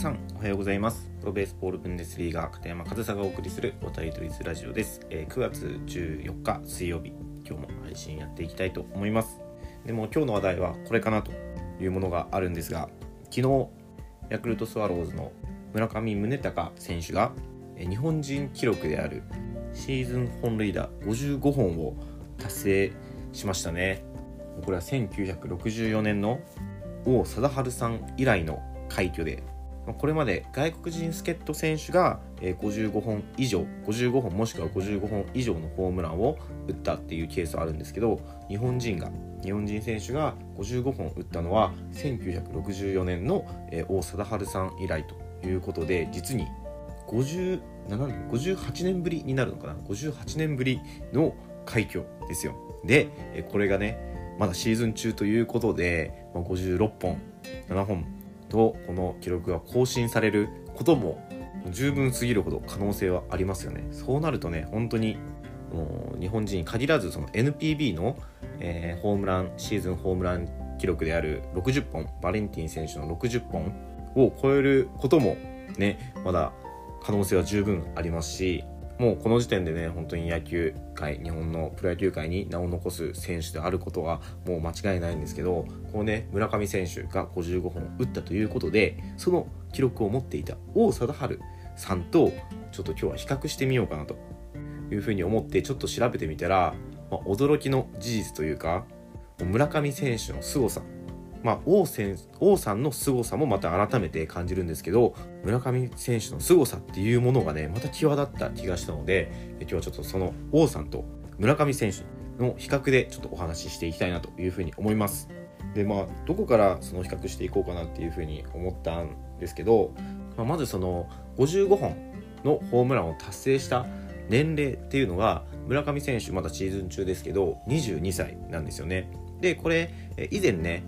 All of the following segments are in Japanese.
皆さんおはようございます。プロベースボールブンデスリーガ片山和沙がお送りするおたりといずラジオです。9月14日水曜日、今日も配信やっていきたいと思います。でも今日の話題はこれかなというものがあるんですが、昨日ヤクルトスワローズの村上宗隆選手が日本人記録であるシーズン本塁打55本を達成しましたね。これは1964年の王貞治さん以来の快挙で、これまで外国人助っ人選手が55本以上、55本もしくは55本以上のホームランを打ったっていうケースはあるんですけど、日本人選手が55本打ったのは1964年の王貞治さん以来ということで、実に58年ぶりになるのかな、58年ぶりの快挙ですよ。でこれがね、まだシーズン中ということで56本7本とこの記録が更新されることも十分すぎるほど可能性はありますよね。そうなるとね、本当にもう日本人に限らずその NPB の、ホームランシーズンホームラン記録である60本、バレンティン選手の60本を超えることもね、まだ可能性は十分ありますし、もうこの時点でね、本当に野球界、日本のプロ野球界に名を残す選手であることはもう間違いないんですけど、このね、村上選手が55本打ったということで、その記録を持っていた王貞治さんとちょっと今日は比較してみようかなというふうに思って、ちょっと調べてみたら、驚きの事実というか、村上選手の凄さ、王さんの凄さもまた改めて感じるんですけど、村上選手の凄さっていうものがね、また際立った気がしたので、今日はちょっとその王さんと村上選手の比較でちょっとお話ししていきたいなというふうに思います。でどこからその比較していこうかなっていうふうに思ったんですけど、まずその55本のホームランを達成した年齢っていうのが、村上選手まだシーズン中ですけど22歳なんですよね。でこれ以前ね、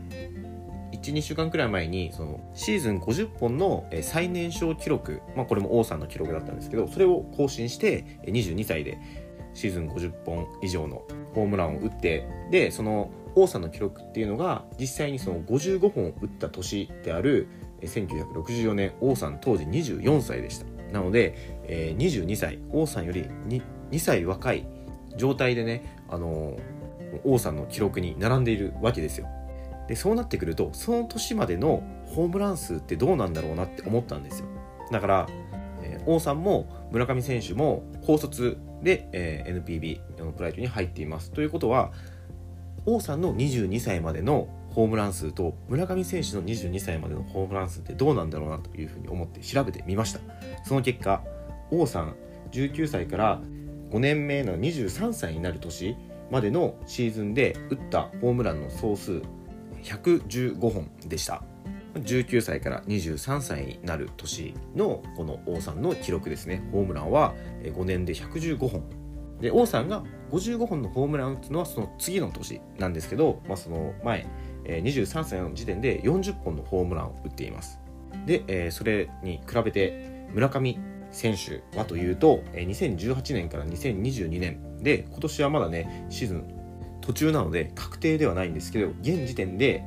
1,2 週間くらい前にそのシーズン50本の最年少記録、これも王さんの記録だったんですけど、それを更新して22歳でシーズン50本以上のホームランを打って、でその王さんの記録っていうのが実際にその55本を打った年である1964年、王さん当時24歳でした。なので22歳、王さんより 2歳若い状態でね、王さんの記録に並んでいるわけですよ。でそうなってくると、その年までのホームラン数ってどうなんだろうなって思ったんですよ。だから、王さんも村上選手も高卒で、NPB のプロ野球に入っていますということは、王さんの22歳までのホームラン数と村上選手の22歳までのホームラン数ってどうなんだろうなというふうに思って調べてみました。その結果、王さん19歳から5年目の23歳になる年までのシーズンで打ったホームランの総数115本でした。19歳から23歳になる年のこの王さんの記録ですね。ホームランは5年で115本、で王さんが55本のホームランを打つのはその次の年なんですけど、その前23歳の時点で40本のホームランを打っています。でそれに比べて村上選手はというと、2018年から2022年で、今年はまだねシーズン途中なので確定ではないんですけど、現時点で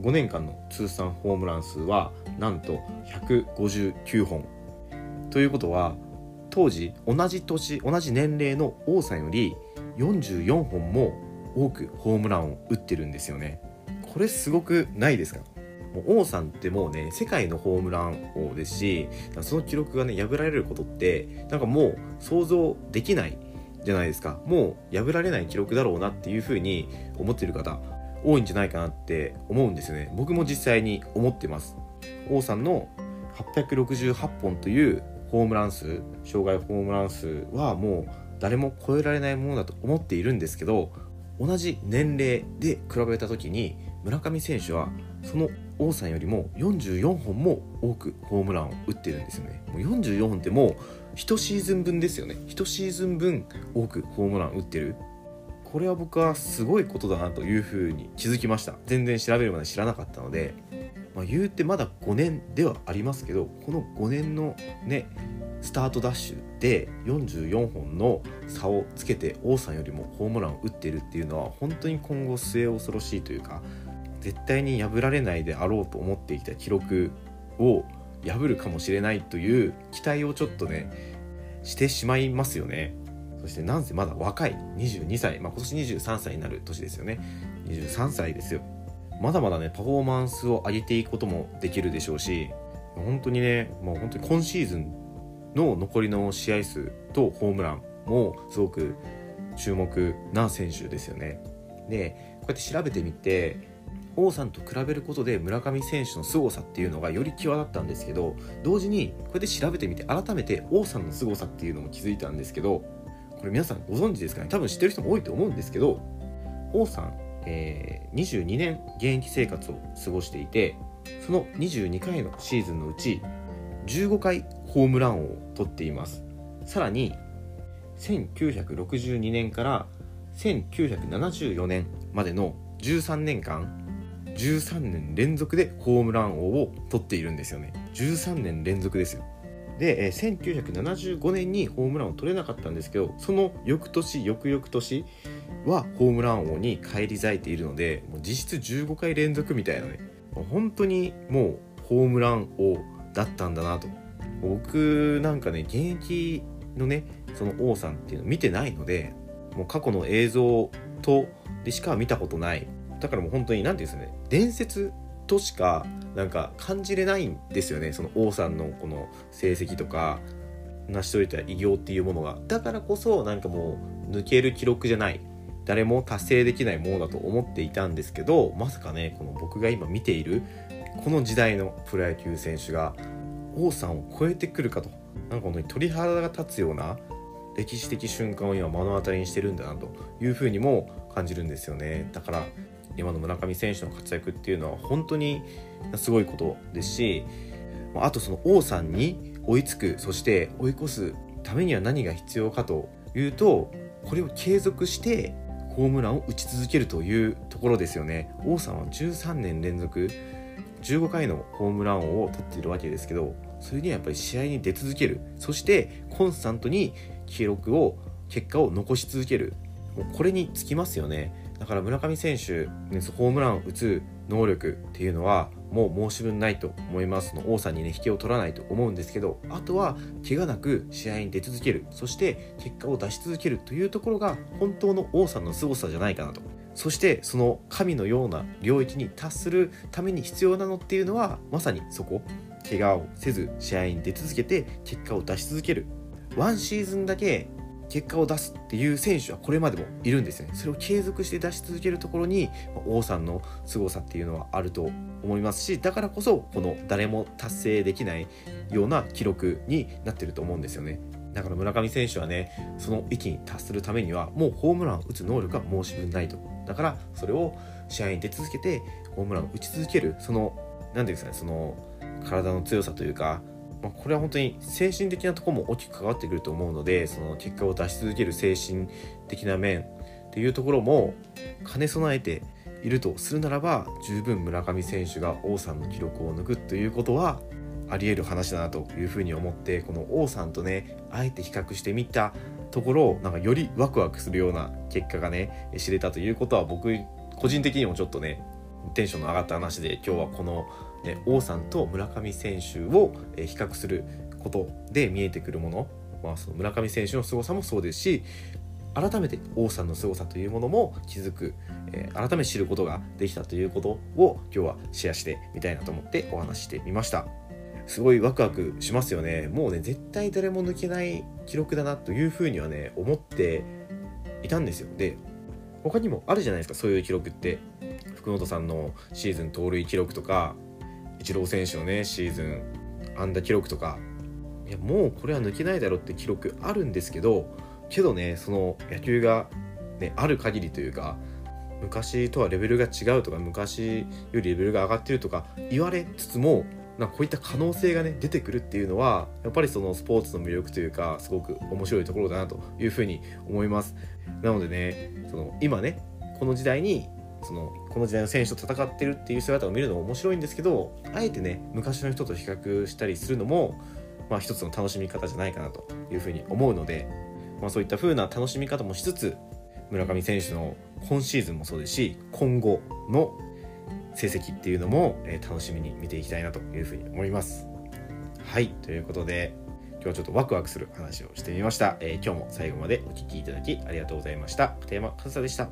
5年間の通算ホームラン数はなんと159本ということは、当時同じ年齢の王さんより44本も多くホームランを打ってるんですよね。これすごくないですか？もう王さんってもうね、世界のホームラン王ですし、その記録がね破られることってもう想像できないじゃないですか。もう破られない記録だろうなっていう風に思ってる方多いんじゃないかなって思うんですよね。僕も実際に思ってます。王さんの868本というホームラン数、生涯ホームラン数はもう誰も超えられないものだと思っているんですけど、同じ年齢で比べた時に村上選手はその王さんよりも44本も多くホームランを打ってるんですよね。もう44本ってもう1シーズン分ですよね。1シーズン分多くホームラン打ってる。これは僕はすごいことだなというふうに気づきました。全然調べるまで知らなかったので、言うてまだ5年ではありますけど、この5年のねスタートダッシュで44本の差をつけて王さんよりもホームランを打ってるっていうのは、本当に今後末恐ろしいというか、絶対に破られないであろうと思っていた記録を破るかもしれないという期待をちょっとねしてしまいますよね。そしてなんせまだ若い22歳、今年23歳になる年ですよね。23歳ですよ。まだまだねパフォーマンスを上げていくこともできるでしょうし、本当にねもう本当に今シーズンの残りの試合数とホームランもすごく注目な選手ですよね。でこうやって調べてみて王さんと比べることで村上選手の凄さっていうのがより際立ったんですけど、同時にこうやって調べてみて改めて王さんの凄さっていうのも気づいたんですけど、これ皆さんご存知ですかね。多分知ってる人も多いと思うんですけど、王さん、22年現役生活を過ごしていて、その22回のシーズンのうち15回ホームラン王を取っています。さらに1962年から1974年までの13年間13年連続でホームラン王を取っているんですよね。13年連続ですよ。で1975年にホームランを取れなかったんですけど、その翌年翌々年はホームラン王に返り咲いているので、もう実質15回連続みたいなね、本当にもうホームラン王だったんだなと。僕なんかね現役のねその王さんっていうの見てないので、もう過去の映像とでしか見たことない。だからもう本当に何て言うんですかね、伝説としかなんか感じれないんですよね。その王さんのこの成績とか成し遂げた偉業っていうものが、だからこそなんかもう抜ける記録じゃない、誰も達成できないものだと思っていたんですけど、まさかねこの僕が今見ているこの時代のプロ野球選手が王さんを超えてくるかと、なんか本当に鳥肌が立つような歴史的瞬間を今目の当たりにしてるんだなというふうにも感じるんですよね。だから今の村上選手の活躍っていうのは本当にすごいことですし、あとその王さんに追いつく、そして追い越すためには何が必要かというと、これを継続してホームランを打ち続けるというところですよね。王さんは13年連続15回のホームラン王を取っているわけですけど、それにはやっぱり試合に出続ける、そしてコンスタントに記録を結果を残し続ける、もうこれに尽きますよね。だから村上選手、ね、ホームランを打つ能力っていうのはもう申し分ないと思います。王さんにね引けを取らないと思うんですけど、あとは怪我なく試合に出続ける、そして結果を出し続けるというところが本当の王さんの凄さじゃないかなと。そしてその神のような領域に達するために必要なのっていうのはまさにそこ、怪我をせず試合に出続けて結果を出し続ける、ワンシーズンだけ結果を出すっていう選手はこれまでもいるんですね。それを継続して出し続けるところに王さんの凄さっていうのはあると思いますし、だからこそこの誰も達成できないような記録になってると思うんですよね。だから村上選手はねその域に達するためにはもうホームランを打つ能力は申し分ないと。だからそれを試合に出続けてホームランを打ち続ける、その何ていうんですかね、その体の強さというか、これは本当に精神的なところも大きく関わってくると思うので、その結果を出し続ける精神的な面っていうところも兼ね備えているとするならば、十分村上選手が王さんの記録を抜くということはあり得る話だなというふうに思って、この王さんとねあえて比較してみたところ、なんかよりワクワクするような結果がね知れたということは、僕個人的にもちょっとねテンションの上がった話で、今日はこの王さんと村上選手を比較することで見えてくるもの、その村上選手の凄さもそうですし、改めて王さんの凄さというものも気づく、改めて知ることができたということを今日はシェアしてみたいなと思ってお話してみました。すごいワクワクしますよね。もうね絶対誰も抜けない記録だなというふうにはね思っていたんですよ。で他にもあるじゃないですか、そういう記録って。福本さんのシーズン盗塁記録とか、イチロー選手のねシーズン安打記録とか、いやもうこれは抜けないだろうって記録あるんですけど、ねその野球が、ね、ある限りというか、昔とはレベルが違うとか、昔よりレベルが上がってるとか言われつつも、なんかこういった可能性がね出てくるっていうのはやっぱりそのスポーツの魅力というか、すごく面白いところだなというふうに思います。なのでねその今ねこの時代にこの時代の選手と戦ってるっていう姿を見るのも面白いんですけど、あえてね昔の人と比較したりするのも、一つの楽しみ方じゃないかなというふうに思うので、そういった風な楽しみ方もしつつ、村上選手の今シーズンもそうですし、今後の成績っていうのも楽しみに見ていきたいなというふうに思います。はい、ということで今日はちょっとワクワクする話をしてみました。今日も最後までお聞きいただきありがとうございました。片山和沙でした。